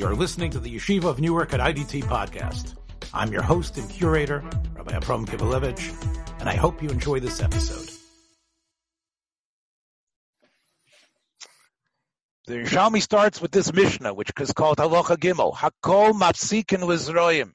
You're listening to the Yeshiva of Newark at IDT podcast. I'm your host and curator, Rabbi Avrom Kivelovich, and I hope you enjoy this episode. The Yerushalmi starts with this Mishnah, which is called Halacha Gimel, HaKol Matzikin Lizroim.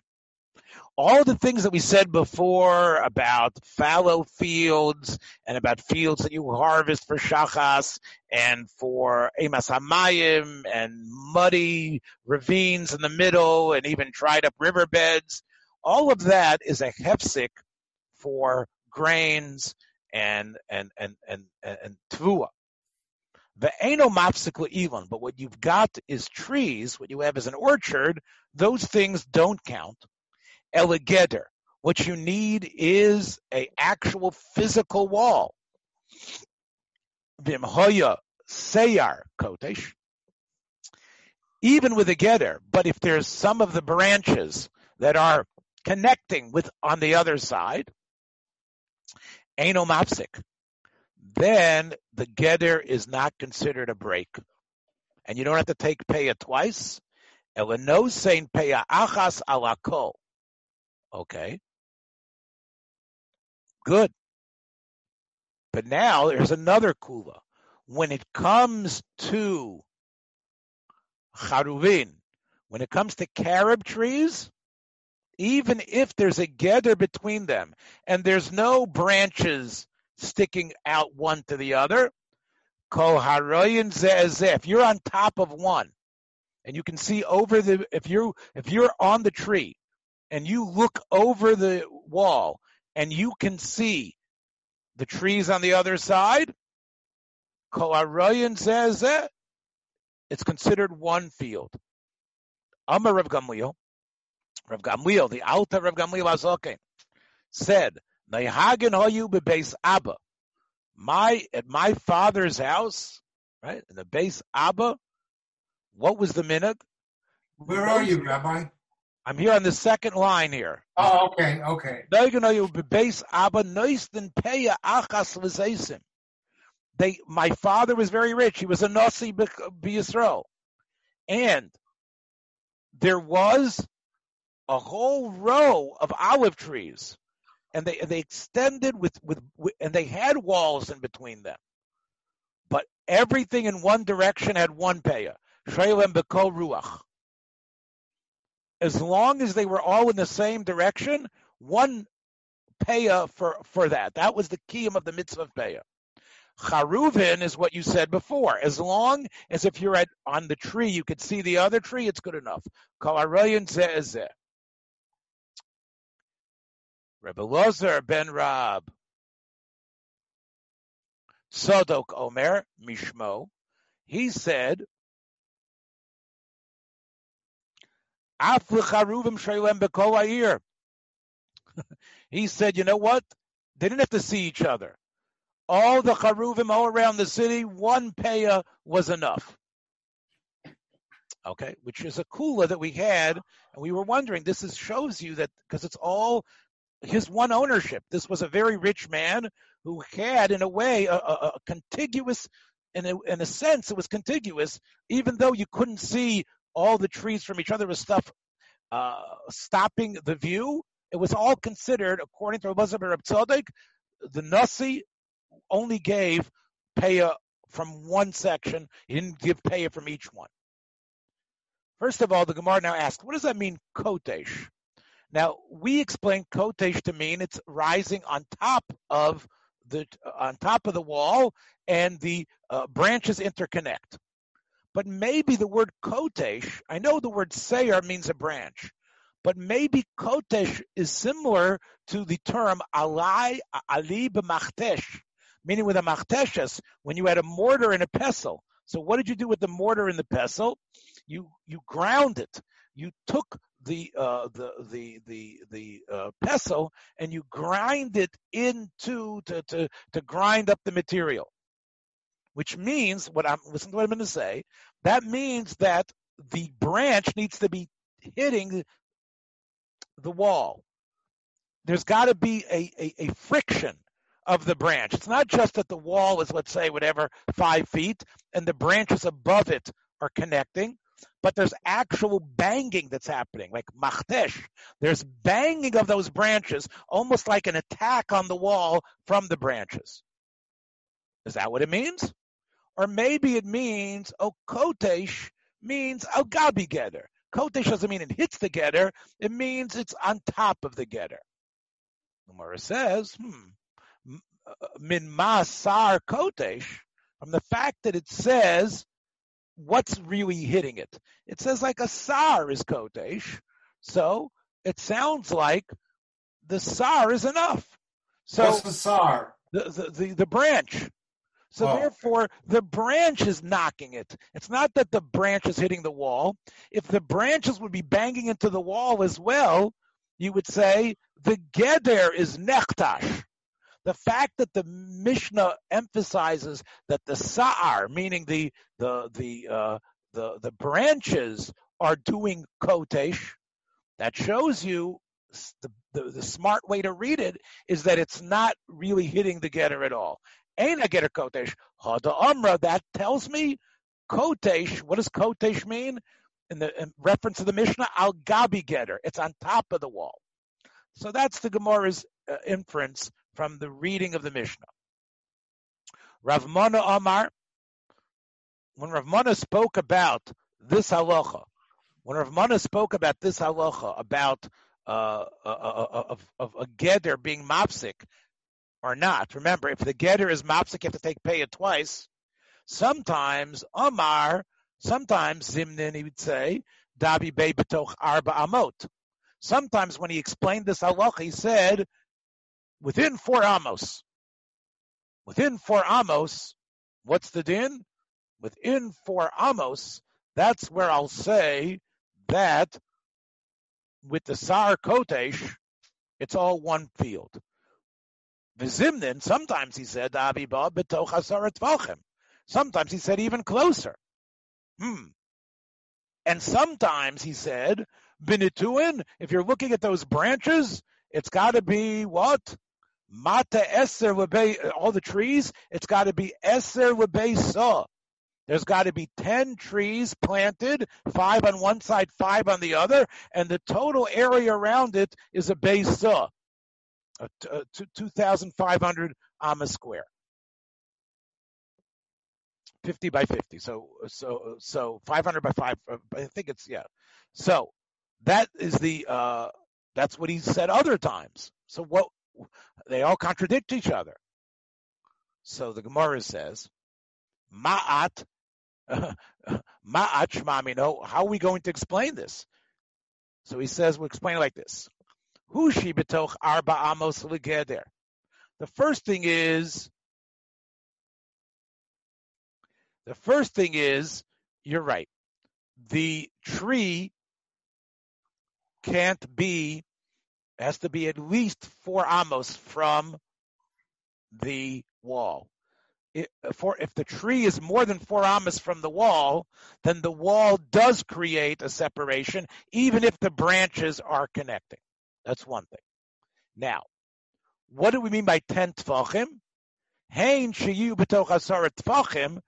All the things that we said before about fallow fields and about fields that you harvest for shachas and for emas hamayim and muddy ravines in the middle and even dried up riverbeds, all of that is a hefsek for grains and tvua. The aino mapsicle even, but what you've got is trees, what you have is an orchard, those things don't count. Elegeder. What you need is an actual physical wall. Vimhoya seyar kotesh. Even with a getter, but if there's some of the branches that are connecting with on the other side, anomapsik, then the getter is not considered a break. And you don't have to take peya twice. Eleno sein peya achas alako. Okay, good. But now there's another kula. When it comes to charuvin, when it comes to carob trees, even if there's a gedder between them and there's no branches sticking out one to the other, kol haroyin ze'ezeh, if you're on top of one and you can see over the, if you're on the tree, and you look over the wall and you can see the trees on the other side, Kol Arayin says that it's considered one field. Amar Rav Gamliel, the Alta Rav Gamliel Azokin, said, Nehagin hoyu bebeis Abba. At my father's house, right, in the Beis Abba, what was the minhag? Where are you, Rabbi? I'm here on the second line here. Oh, okay. My father was very rich. He was a Nasi B'Yisrael. And there was a whole row of olive trees. And they extended with and they had walls in between them. But everything in one direction had one peya. Shreilem B'Kol Ruach. As long as they were all in the same direction, one peya for that. That was the kiyum of the mitzvah of peya. Charuvin is what you said before. As long as if you're on the tree, you could see the other tree, it's good enough. Kol harayin ze'ezeh. Rebbi Lozer ben Rab. Tzadok Omer Mishmo. He said, he said, you know what? They didn't have to see each other. All the charuvim all around the city, one payah was enough. Okay, which is a kula that we had, and we were wondering, shows you that, because it's all his one ownership. This was a very rich man who had, in a way, a contiguous, in a sense, it was contiguous, even though you couldn't see all the trees from each other was stuff stopping the view. It was all considered, according to Reb Lozer and Reb Tzadok, the Nasi only gave peya from one section. He didn't give peya from each one. First of all, the Gemara now asks, what does that mean, kotesh? Now, we explain kotesh to mean it's rising on top of the wall and the branches interconnect. But maybe the word kotesh, I know the word seir means a branch, but maybe kotesh is similar to the term ali b'machtesh, meaning with a machteshes, when you had a mortar and a pestle. So what did you do with the mortar and the pestle? You ground it. You took the pestle and you grind it to grind up the material. Which means, listen to what I'm going to say, that means that the branch needs to be hitting the wall. There's got to be a friction of the branch. It's not just that the wall is, let's say, 5 feet, and the branches above it are connecting. but there's actual banging that's happening, like machtesh. There's banging of those branches, almost like an attack on the wall from the branches. Is that what it means? Or maybe it means, kotesh means al gabi getter. Kotesh doesn't mean it hits the getter. It means it's on top of the getter. Gemara says, min masar kotesh, from the fact that it says what's really hitting it. It says like a sar is kodesh, so it sounds like the sar is enough. So what's the sar? The branch. So Therefore, the branch is knocking it. It's not that the branch is hitting the wall. If the branches would be banging into the wall as well, you would say the geder is nechtash. The fact that the Mishnah emphasizes that the sa'ar, meaning the branches, are doing kotesh, that shows you the smart way to read it is that it's not really hitting the getter at all. Ain't a getter kotesh. Hada amra, that tells me kotesh. What does kotesh mean? In reference to the Mishnah, al gabi getter. It's on top of the wall. So that's the Gemara's inference from the reading of the Mishnah. Rav Mona Amar, when Rav Mona spoke about this halacha, about a geder being mopsik or not, remember, if the geder is mopsik, you have to pay it twice. Sometimes Zimnin, he would say, Dabi Bey Betoch Arba Amot. Sometimes when he explained this halacha, he said, Within four amos, what's the din? Within 4 amos, that's where I'll say that with the sar kotesh, it's all one field. V'zimnin, sometimes he said, sometimes he said even closer. And sometimes he said, binituin, if you're looking at those branches, it's got to be what? Mata Eser Lebei, all the trees, it's got to be Eser Lebei Sa. There's got to be 10 trees planted, 5 on one side, 5 on the other, and the total area around it is a Beis Sa, 2,500 amma square, 50 by 50. So 500 by 5. I think it's So that is the. That's what he said other times. So what? They all contradict each other. So the Gemara says, Ma'at shmamino, how are we going to explain this? So he says, we'll explain it like this. Hushi betoch arba amos legeder. The first thing is, you're right. The tree has to be at least 4 amos from the wall. If the tree is more than 4 amos from the wall, then the wall does create a separation, even if the branches are connecting. That's one thing. Now, what do we mean by 10 tefachim? Hein sheyu b'toch asara tefachim.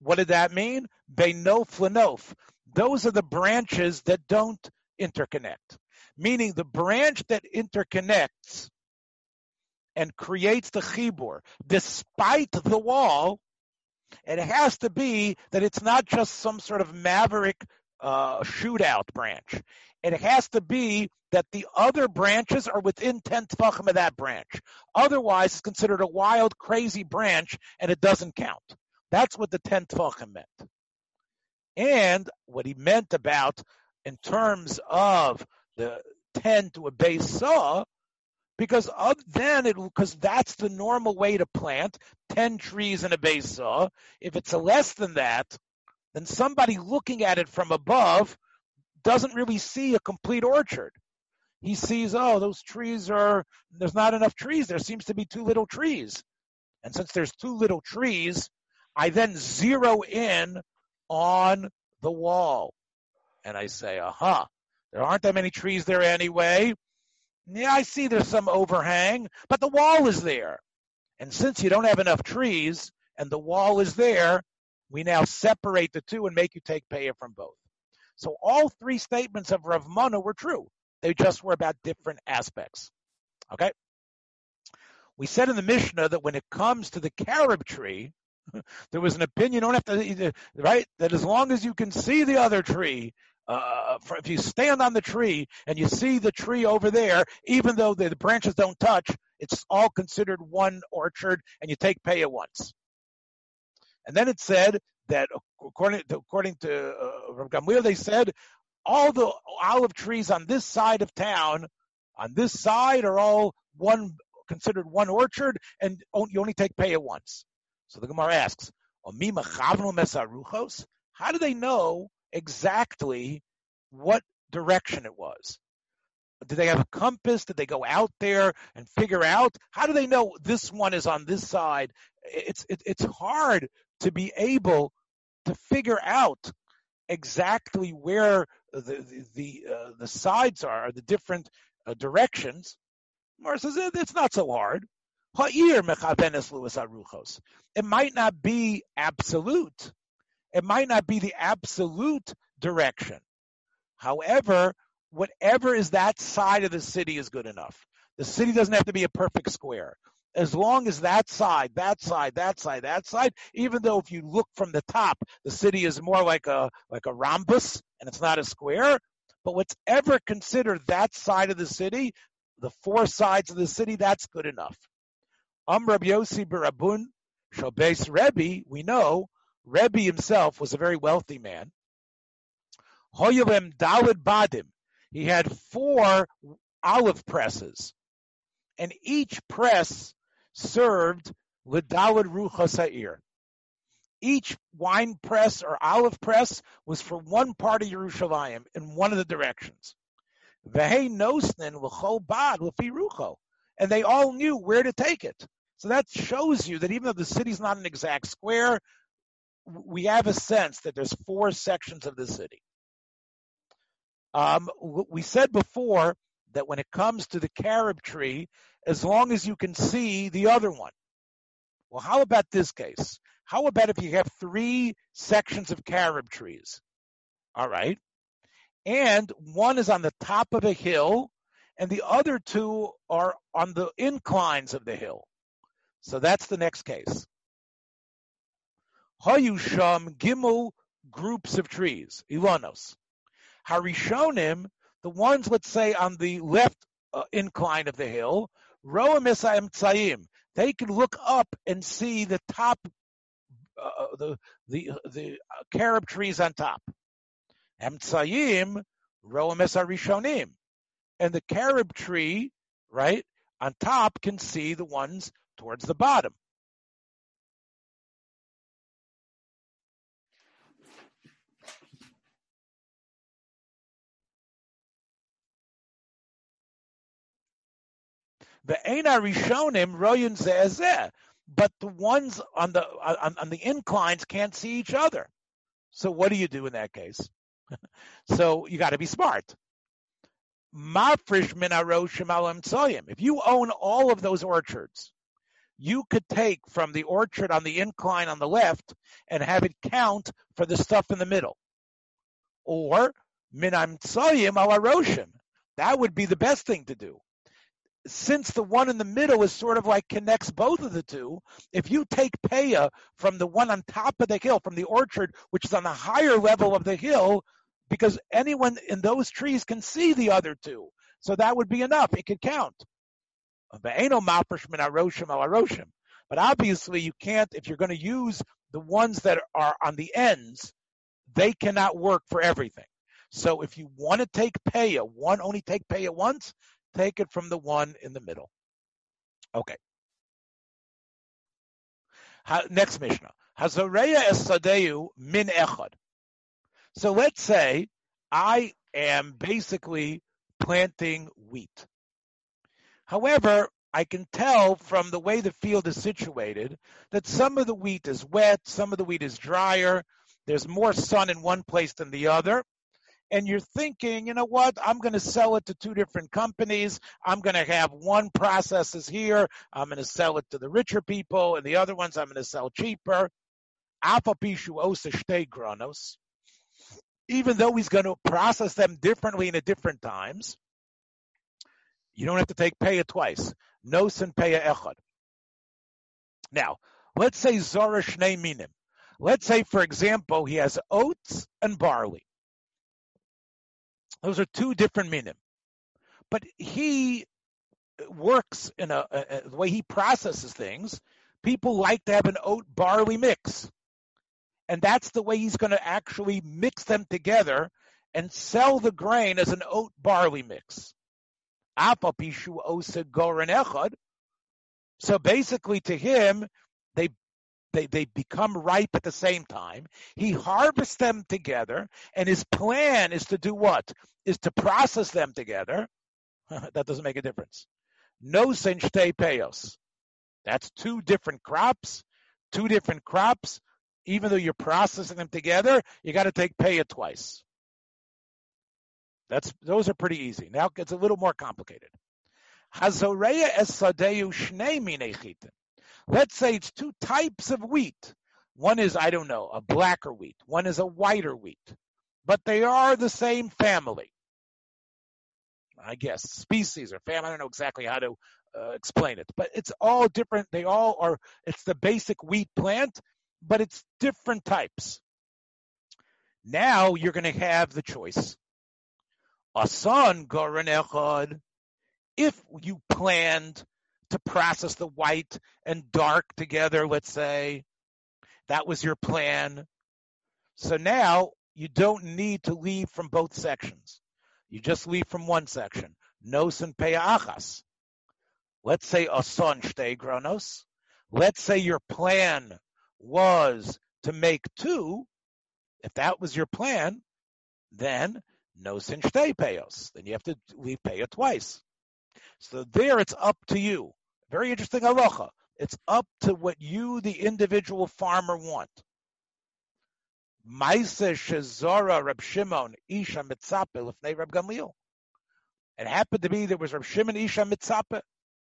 What did that mean? Beinof lenof. Those are the branches that don't interconnect, meaning the branch that interconnects and creates the chibur, despite the wall, it has to be that it's not just some sort of maverick shootout branch. It has to be that the other branches are within 10 tefachim of that branch. Otherwise, it's considered a wild, crazy branch, and it doesn't count. That's what the 10 tefachim meant. And what he meant about in terms of the 10 to a base saw, because that's the normal way to plant 10 trees in a base saw. If it's less than that, then somebody looking at it from above doesn't really see a complete orchard. He sees, there's not enough trees. There seems to be too little trees. And since there's too little trees, I then zero in on the wall. And I say, there aren't that many trees there anyway. Yeah, I see there's some overhang, but the wall is there. And since you don't have enough trees and the wall is there, we now separate the two and make you take payah from both. So all three statements of Rav Mona were true. They just were about different aspects. Okay? We said in the Mishnah that when it comes to the carob tree, there was an opinion, you don't have to, right? That as long as you can see the other tree, if you stand on the tree and you see the tree over there, even though the branches don't touch, it's all considered one orchard, and you take pay at once. And then it said that according to Rav Gamliel, they said all the olive trees on this side of town, on this side, are all one considered one orchard, and you only take pay at once. So the Gemara asks, how do they know exactly what direction it was? Do they have a compass? Did they go out there and figure out? How do they know this one is on this side? It's hard to be able to figure out exactly where the sides are, the different directions. Mara says, it's not so hard. It might not be absolute. It might not be the absolute direction. However, whatever is that side of the city is good enough. The city doesn't have to be a perfect square. As long as that side, even though if you look from the top, the city is more like a rhombus and it's not a square, but whatever considered that side of the city, the four sides of the city, that's good enough. Rabbi Yossi Barabun Shobes Rebbe, we know Rebbe himself was a very wealthy man. Hoyelem Dalid Badim. He had four olive presses, and each press served l'dalid ruchos ha'ir. Each wine press or olive press was for one part of Yerushalayim in one of the directions. V'hei nosnin l'chol bad l'fi rucho, and they all knew where to take it. So that shows you that even though the city's not an exact square, we have a sense that there's four sections of the city. We said before that when it comes to the carob tree, as long as you can see the other one. Well, how about this case? How about if you have three sections of carob trees? All right. And one is on the top of a hill, and the other two are on the inclines of the hill. So that's the next case. Hayusham Gimel, groups of trees, Ilanos. Harishonim, the ones, let's say, on the left incline of the hill, Roam Esayim Tzayim, they can look up and see the top, the carob trees on top. Emtzayim, Roam Esarishonim, and the carob tree, right, on top can see the ones towards the bottom. But the ones on the inclines can't see each other. So what do you do in that case? So you got to be smart. If you own all of those orchards, you could take from the orchard on the incline on the left and have it count for the stuff in the middle. Or that would be the best thing to do. Since the one in the middle is sort of like connects both of the two, if you take paya from the one on top of the hill, from the orchard, which is on the higher level of the hill, because anyone in those trees can see the other two. So that would be enough. It could count. But obviously you can't, if you're going to use the ones that are on the ends, they cannot work for everything. So if you want to take paya, only take paya once, take it from the one in the middle. Okay. Next Mishnah. Hazareya esadeu min echad. So let's say I am basically planting wheat. However, I can tell from the way the field is situated that some of the wheat is wet, some of the wheat is drier, there's more sun in one place than the other. And you're thinking, you know what, I'm going to sell it to two different companies. I'm going to have one processes here. I'm going to sell it to the richer people, and the other ones I'm going to sell cheaper. even though he's going to process them differently and at different times, you don't have to take payah twice. Nos and payah echad. Now, let's say zara shnei minim. Let's say, for example, he has oats and barley. Those are two different minim. But he works in the way he processes things. People like to have an oat-barley mix. And that's the way he's going to actually mix them together and sell the grain as an oat-barley mix. So basically to him, they become ripe at the same time. He harvests them together, and his plan is to do what? Is to process them together. That doesn't make a difference. Nos and shtei peyos. That's two different crops. Even though you're processing them together, you got to take peyah twice. Those are pretty easy. Now it's a little more complicated. Hazoreya es sadeu shnei minei chitim. Let's say it's two types of wheat. One is, I don't know, a blacker wheat. One is a whiter wheat. But they are the same family. I guess species or family. I don't know exactly how to explain it. But it's all different. They all are, it's the basic wheat plant, but it's different types. Now you're going to have the choice. Asan goren echad. If you planned to process the white and dark together, let's say. That was your plan. So now you don't need to leave from both sections. You just leave from one section. Nos and peyah achas. Let's say ason shtei granos. Let's say your plan was to make two. If that was your plan, then nos and shtei peyos. Then you have to leave peyah twice. So there it's up to you. Very interesting halacha. It's up to what you, the individual farmer, want. Maaseh shezora Reb Shimon Isha Mitzapel lifnei Rav Gamliel. It happened to be there was Reb Shimon Isha Mitzapel,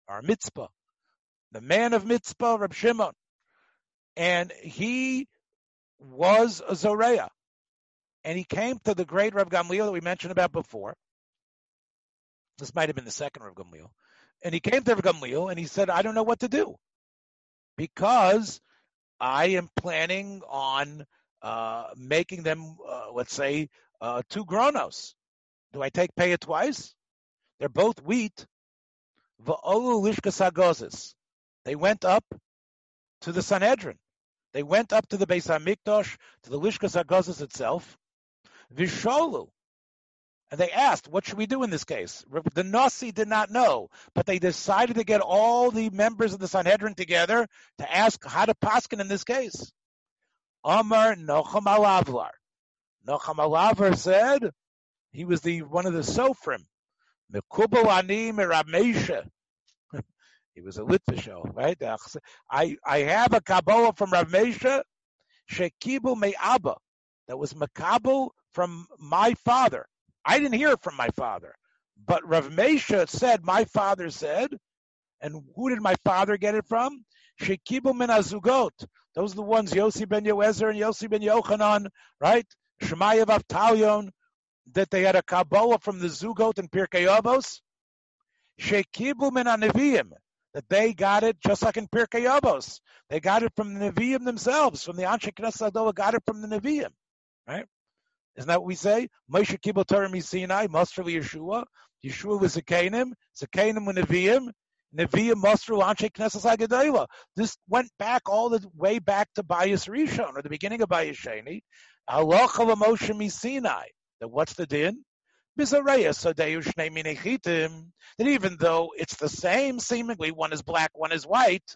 or Mitzpah, the man of Mitzpah, Reb Shimon, and he was a zoreya, and he came to the great Rav Gamliel that we mentioned about before. This might have been the second Rav Gamliel. And he came to Rav Gamliel and he said, I don't know what to do because I am planning on making them, let's say, two granos. Do I take payah twice? They're both wheat. V'olu Lishkas Hagozes. They went up to the Sanhedrin. They went up to the Beis Hamikdosh, to the Lishkas Hagozes itself. V'sholu. And they asked, what should we do in this case? The Nasi did not know, but they decided to get all the members of the Sanhedrin together to ask how to paskin in this case. Amar Nochum HaLavlar. Nochum HaLavlar said, he was one of the Sofrim. Mekubal ani Rav Meisha. He was a Litvisho, right? I have a Kabbalah from Rav Meisha, Shekibu Me'aba, that was Mekabal from my father. I didn't hear it from my father, but Rav Meisha said, my father said, and who did my father get it from? Shekibu min Zugot. Those are the ones, Yossi ben Yohezer and Yossi ben Yochanan, right? Shemayev Avtalion, that they had a Kabbalah from the Zugot and Pirkei Avos. Shekibu min Nevi'im, that they got it just like in Pirkei Avos. They got it from the Nevi'im themselves, from the Anshin Kneset HaDova, got it from the Nevi'im, right? Isn't that what we say? Moshe Kibel Torah Misinai, Moshe Yeshua. Yeshua was Zakanim with Nevi'im, Moshe Anshin Kneset HaGedola. This went back all the way back to Bayis Rishon, or the beginning of Bayis Sheni. Halacha Moshe Misinai. That what's the din? Bizareya Sodeu Shnei Minechitim. That even though it's the same, seemingly, one is black, one is white,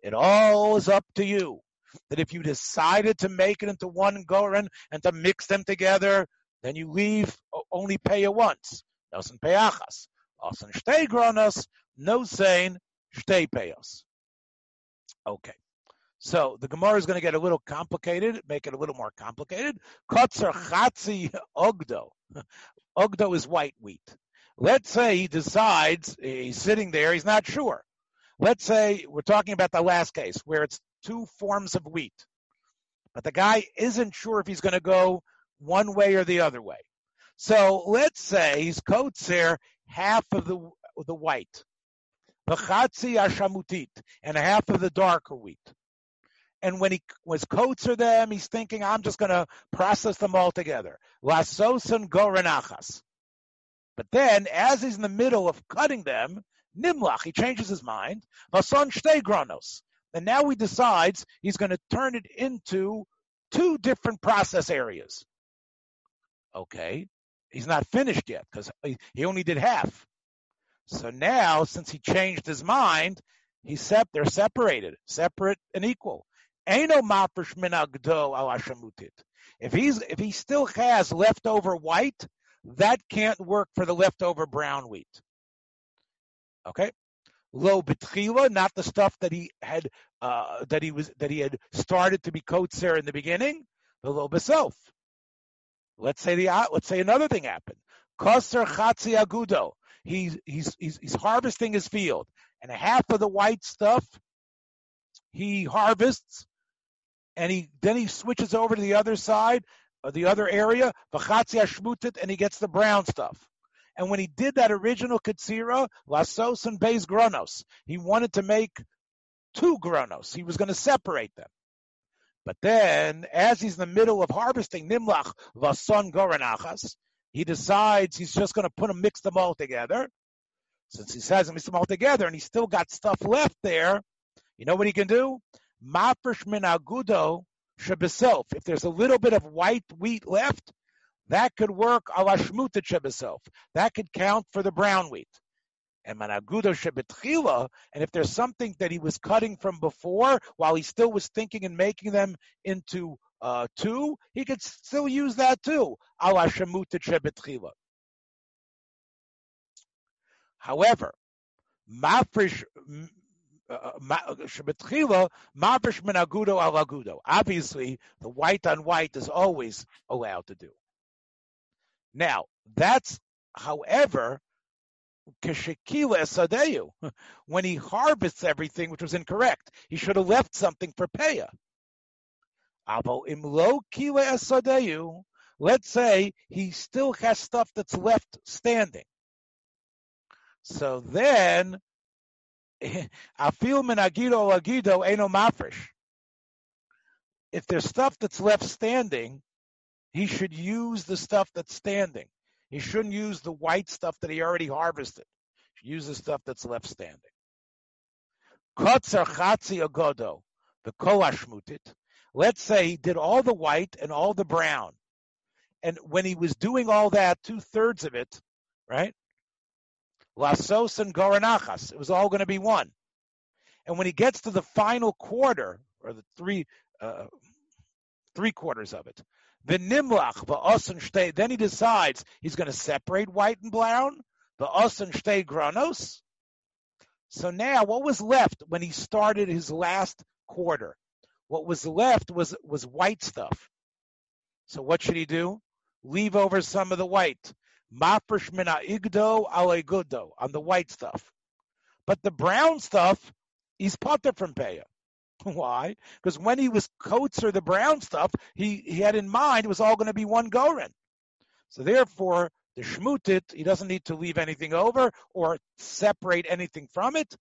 it all is up to you. That if you decided to make it into one goren and to mix them together, then you leave only payah once. Nosen payachas. Nosen shtei granos. Nosen shtei payos. Okay. So the Gemara is going to get a little complicated, make it a little more complicated. Kotzer chatzi ogdo. Ogdo is white wheat. Let's say he decides, he's sitting there, he's not sure. Let's say we're talking about the last case where it's two forms of wheat. But the guy isn't sure if he's going to go one way or the other way. So let's say he's kotzer half of the white, v'chatzi ashamutit, and half of the darker wheat. And when he was kotzer them, he's thinking, I'm just going to process them all together. Lasosan gorenachas. But then, as he's in the middle of cutting them, nimlach, he changes his mind, lason shtei granos. And now he decides he's going to turn it into two different process areas. Okay, he's not finished yet because he only did half. So now, since he changed his mind, they're separated, separate and equal. If he still has leftover white, that can't work for the leftover brown wheat. Okay, lo b'tchila, not the stuff that he had started to be kotzer in the beginning, the lo b'sof. Let's say another thing happened. Kosser chatzi agudo. He's harvesting his field, and half of the white stuff he harvests, and then he switches over to the other side, or the other area, v'chatzi hashmutit, and he gets the brown stuff. And when he did that original katsira, lasos and beis gronos, he wanted to make two gronos. He was going to separate them. But then, as he's in the middle of harvesting nimlach lason goranachas, he decides he's just going to mix them all together. Since he says mix them all together, and he's still got stuff left there, you know what he can do? Mafresh min agudo shebesof. If there's a little bit of white wheat left, that could work ala shmutet shebesof. That could count for the brown wheat. And managudo shebetchila, and if there's something that he was cutting from before, while he still was thinking and making them into two, he could still use that too. Ala shemutet shebetchila. However, mafresh shebetchila mafresh managudo alagudo. Obviously, the white on white is always allowed to do. Now, that's, however, when he harvests everything, which was incorrect, he should have left something for peya. Let's say he still has stuff that's left standing. So then, if there's stuff that's left standing, he should use the stuff that's standing. He shouldn't use the white stuff that he already harvested. He should use the stuff that's left standing. Kotzer chatzi agodo, the kol hashmutit. Let's say he did all the white and all the brown. And when he was doing all that, 2/3 of it, right? Lasos and goranachas. It was all going to be one. And when he gets to the final quarter, or the three quarters of it, the nimlach v'osen shtei. Then he decides he's going to separate white and brown. V'osen shtei granos. So now, what was left when he started his last quarter? What was left was white stuff. So what should he do? Leave over some of the white. Mafresh mina igdo alegudo, on the white stuff. But the brown stuff, he's potter from peya. Why? Because when he was kotzer the brown stuff, he had in mind it was all going to be one goren. So therefore, the shmutit, he doesn't need to leave anything over or separate anything from it.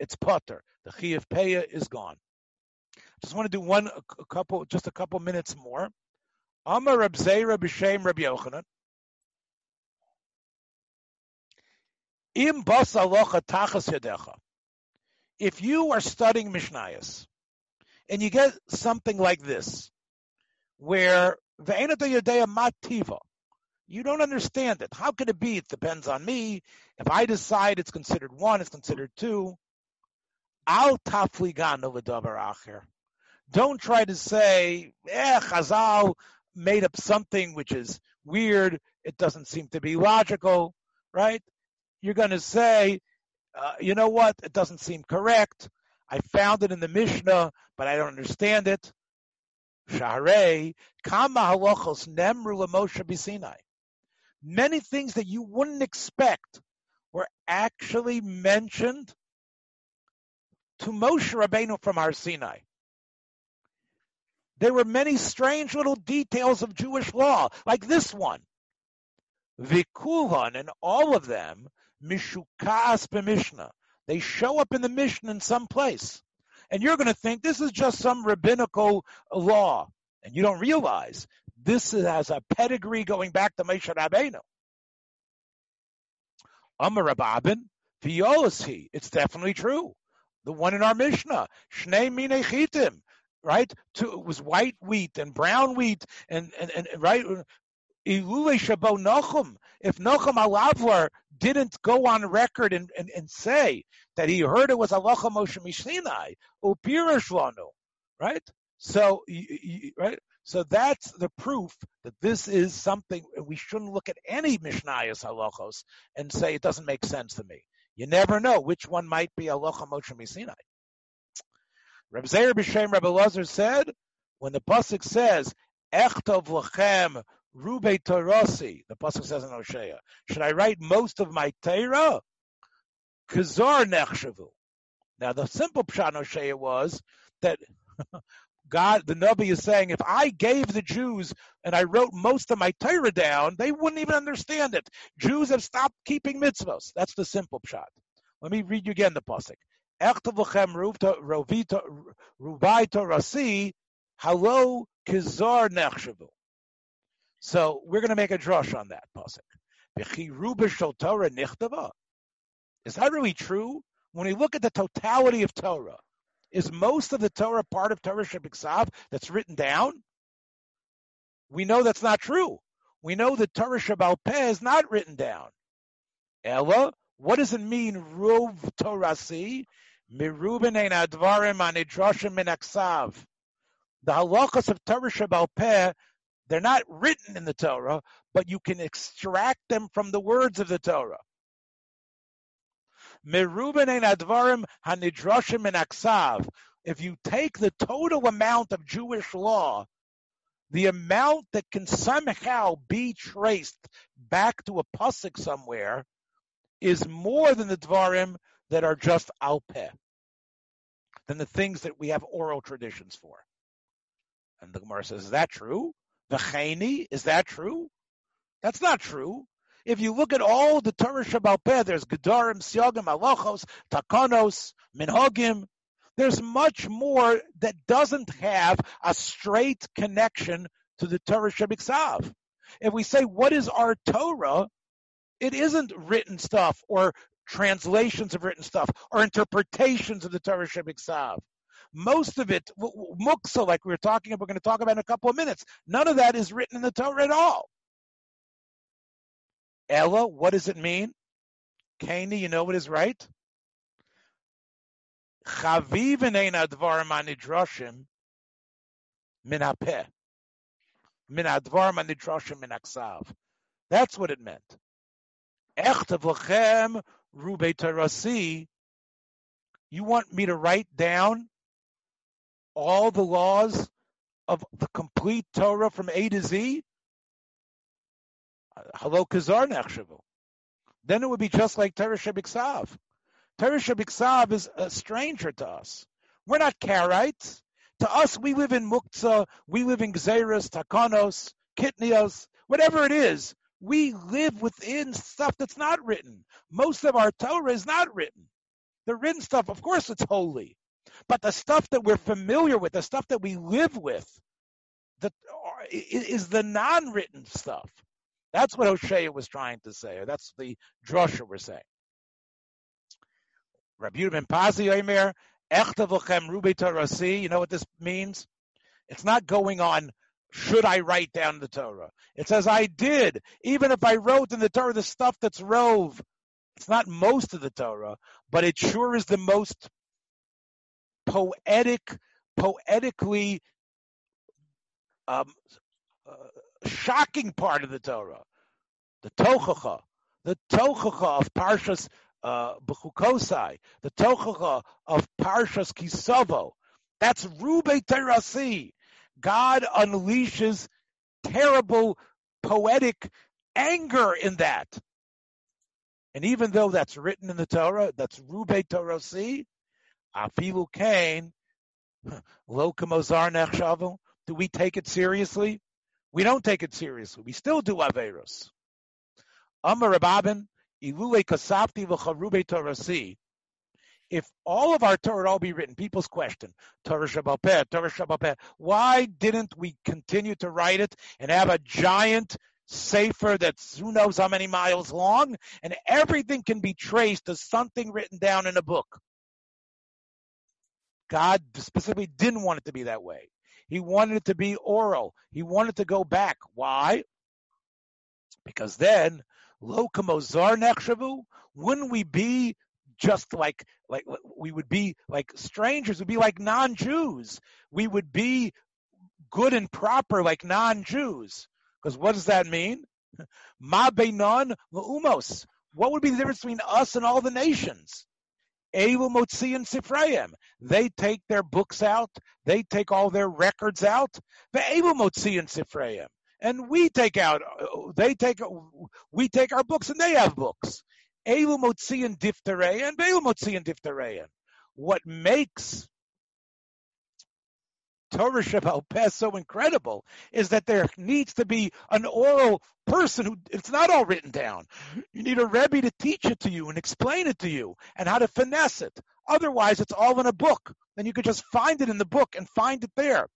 It's potter. The chiyuv peya is gone. Just want to do a couple minutes more. Amar Reb Zeyer b'shem Rabbi Yochanan. Im bas alocha tachas yadecha. If you are studying Mishnayos and you get something like this, where you don't understand it, how could it be? It depends on me. If I decide it's considered one, it's considered two. Don't try to say, Chazal made up something which is weird. It doesn't seem to be logical, right? You're going to say, you know what? It doesn't seem correct. I found it in the Mishnah, but I don't understand it. Shaharei, kama halachos nemru l'Moshe b'Sinai. Many things that you wouldn't expect were actually mentioned to Moshe Rabbeinu from Har Sinai. There were many strange little details of Jewish law, like this one. Vikulan, and all of them, mishukas b'mishnah. They show up in the Mishnah in some place. And you're going to think this is just some rabbinical law. And you don't realize this has a pedigree going back to Moshe Rabbeinu. Amar Rabban, V'yosi, it's definitely true. The one in our Mishnah, Shnei Minei Chitim, right? It was white wheat and brown wheat and right? Ilule Shabo Nochum. If Nochum HaLavlar didn't go on record and say that he heard it was Halacha Moshe Mishinai, Upirish Lanu, right? So that's the proof that this is something we shouldn't look at any Mishnayos halachos and say it doesn't make sense to me. You never know which one might be Halacha Moshe Mishinai. Reb Zeyer B'Shem Reb Lozer said, when the pasuk says Echtov Lachem Rube Torasi, the pasuk says in Hosea, should I write most of my Torah? Kizar Nechshavu. Now the simple pshat in Hosea was that God, the Nabi is saying, if I gave the Jews and I wrote most of my Torah down, they wouldn't even understand it. Jews have stopped keeping mitzvahs. That's the simple pshat. Let me read you again the pasuk. Echtov Lachem Rubai Torasi Halo Kizar Nechshavu. So we're going to make a drush on that pasuk. Is that really true? When we look at the totality of Torah, is most of the Torah part of Torah Shebiksav that's written down? We know that's not true. We know that Torah Shebal Peh is not written down. Ella, what does it mean? Rov Torasi Miruben Ein Advarim Anidroshim Min Aksav. The halachas of Torah Shebal Peh, they're not written in the Torah, but you can extract them from the words of the Torah. Meruben ein advarim hanidroshim in aksav. If you take the total amount of Jewish law, the amount that can somehow be traced back to a pasuk somewhere is more than the dvarim that are just al peh, than the things that we have oral traditions for. And the Gemara says, is that true? V'cheini, is that true? That's not true. If you look at all the Torah Shebal Peh, there's Gedarim, Siogim, Halachos, Takanos, Minhagim. There's much more that doesn't have a straight connection to the Torah Shebiksav. If we say, what is our Torah? It isn't written stuff or translations of written stuff or interpretations of the Torah Shebiksav. Most of it, Muksa, like we're going to talk about in a couple of minutes, none of that is written in the Torah at all. Ella, what does it mean? Kaini, you know what is right? Chaviv ein advarim anidroshim min hapeh. Min advarim anidroshim min aksav. That's what it meant. Echtav lachem rubei torasi. You want me to write down all the laws of the complete Torah from A to Z? Then it would be just like Torah Shebiksav. Torah Shebiksav is a stranger to us. We're not Karaites. To us, we live in Muktzah, we live in Gzeras, Takanos, Kitnios, whatever it is. We live within stuff that's not written. Most of our Torah is not written. The written stuff, of course, it's holy. But the stuff that we're familiar with, the stuff that we live with, is the non-written stuff. That's what Hosea was trying to say, or that's the drasha we're saying. Rabbi Yochanan ben Pazi Omer, Echtav Lachem Rubei Torasi. You know what this means? It's not going on, should I write down the Torah? It says, I did. Even if I wrote in the Torah the stuff that's rove, it's not most of the Torah, but it sure is the most poetically shocking part of the Torah, the Tokacha of Parshas B'chukosai, the Tokacha of Parshas Kisovo. That's Rubei Torasi. God unleashes terrible poetic anger in that. And even though that's written in the Torah, that's Rubei Torasi, Afilu Kain, Lo K'mo Zar Nechshavu, Do we take it seriously? We don't take it seriously. We still do Averos. Amar Reb Aben, Ilule Kasafti v'charube Torasi. If all of our Torah all be written, people's question, Torah Shabbat Peh, why didn't we continue to write it and have a giant sefer that's who knows how many miles long, and everything can be traced to something written down in a book? God specifically didn't want it to be that way. He wanted it to be oral. He wanted to go back. Why? Because then, lo kamo zar nechshavu, wouldn't we be just like we would be like strangers, we'd be like non-Jews. We would be good and proper like non-Jews. Because what does that mean? Ma beinon l'umos. What would be the difference between us and all the nations? Eilu motziin sifrayim. They take their books out. They take all their records out. Ve'eilu motziin sifrayim. And we take out, we take our books and they have books. Eilu motziin diftereim, ve'eilu motziin diftereim. What makes Torah Shabbat Peh so incredible is that there needs to be an oral person who, it's not all written down. You need a Rebbe to teach it to you and explain it to you and how to finesse it. Otherwise, it's all in a book. Then you could just find it in the book and find it there.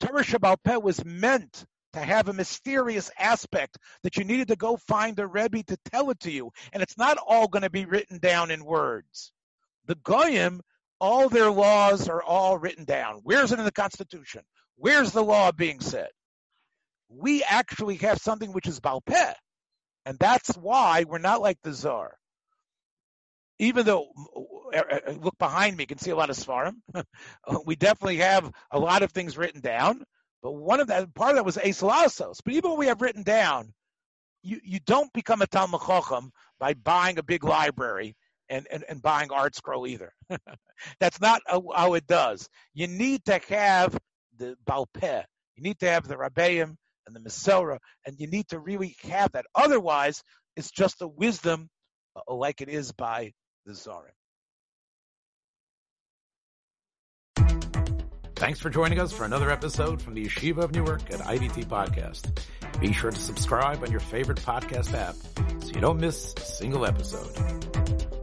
Torah Shabbat Peh was meant to have a mysterious aspect that you needed to go find a Rebbe to tell it to you. And it's not all going to be written down in words. The Goyim, all their laws are all written down. Where's it in the Constitution? Where's the law being said? We actually have something which is Baal Peh. And that's why we're not like the Tsar. Even though, look behind me, you can see a lot of Sfarim. We definitely have a lot of things written down. But part of that was Eis Lasos. But even what we have written down, you don't become a Talmid Chacham by buying a big library and buying Art Scroll either. That's not how it does. You need to have the Baal Peh. You need to have the Rabbeim and the Mesorah, and you need to really have that. Otherwise, it's just a wisdom like it is by the Zohar. Thanks for joining us for another episode from the Yeshiva of Newark at IDT Podcast. Be sure to subscribe on your favorite podcast app so you don't miss a single episode.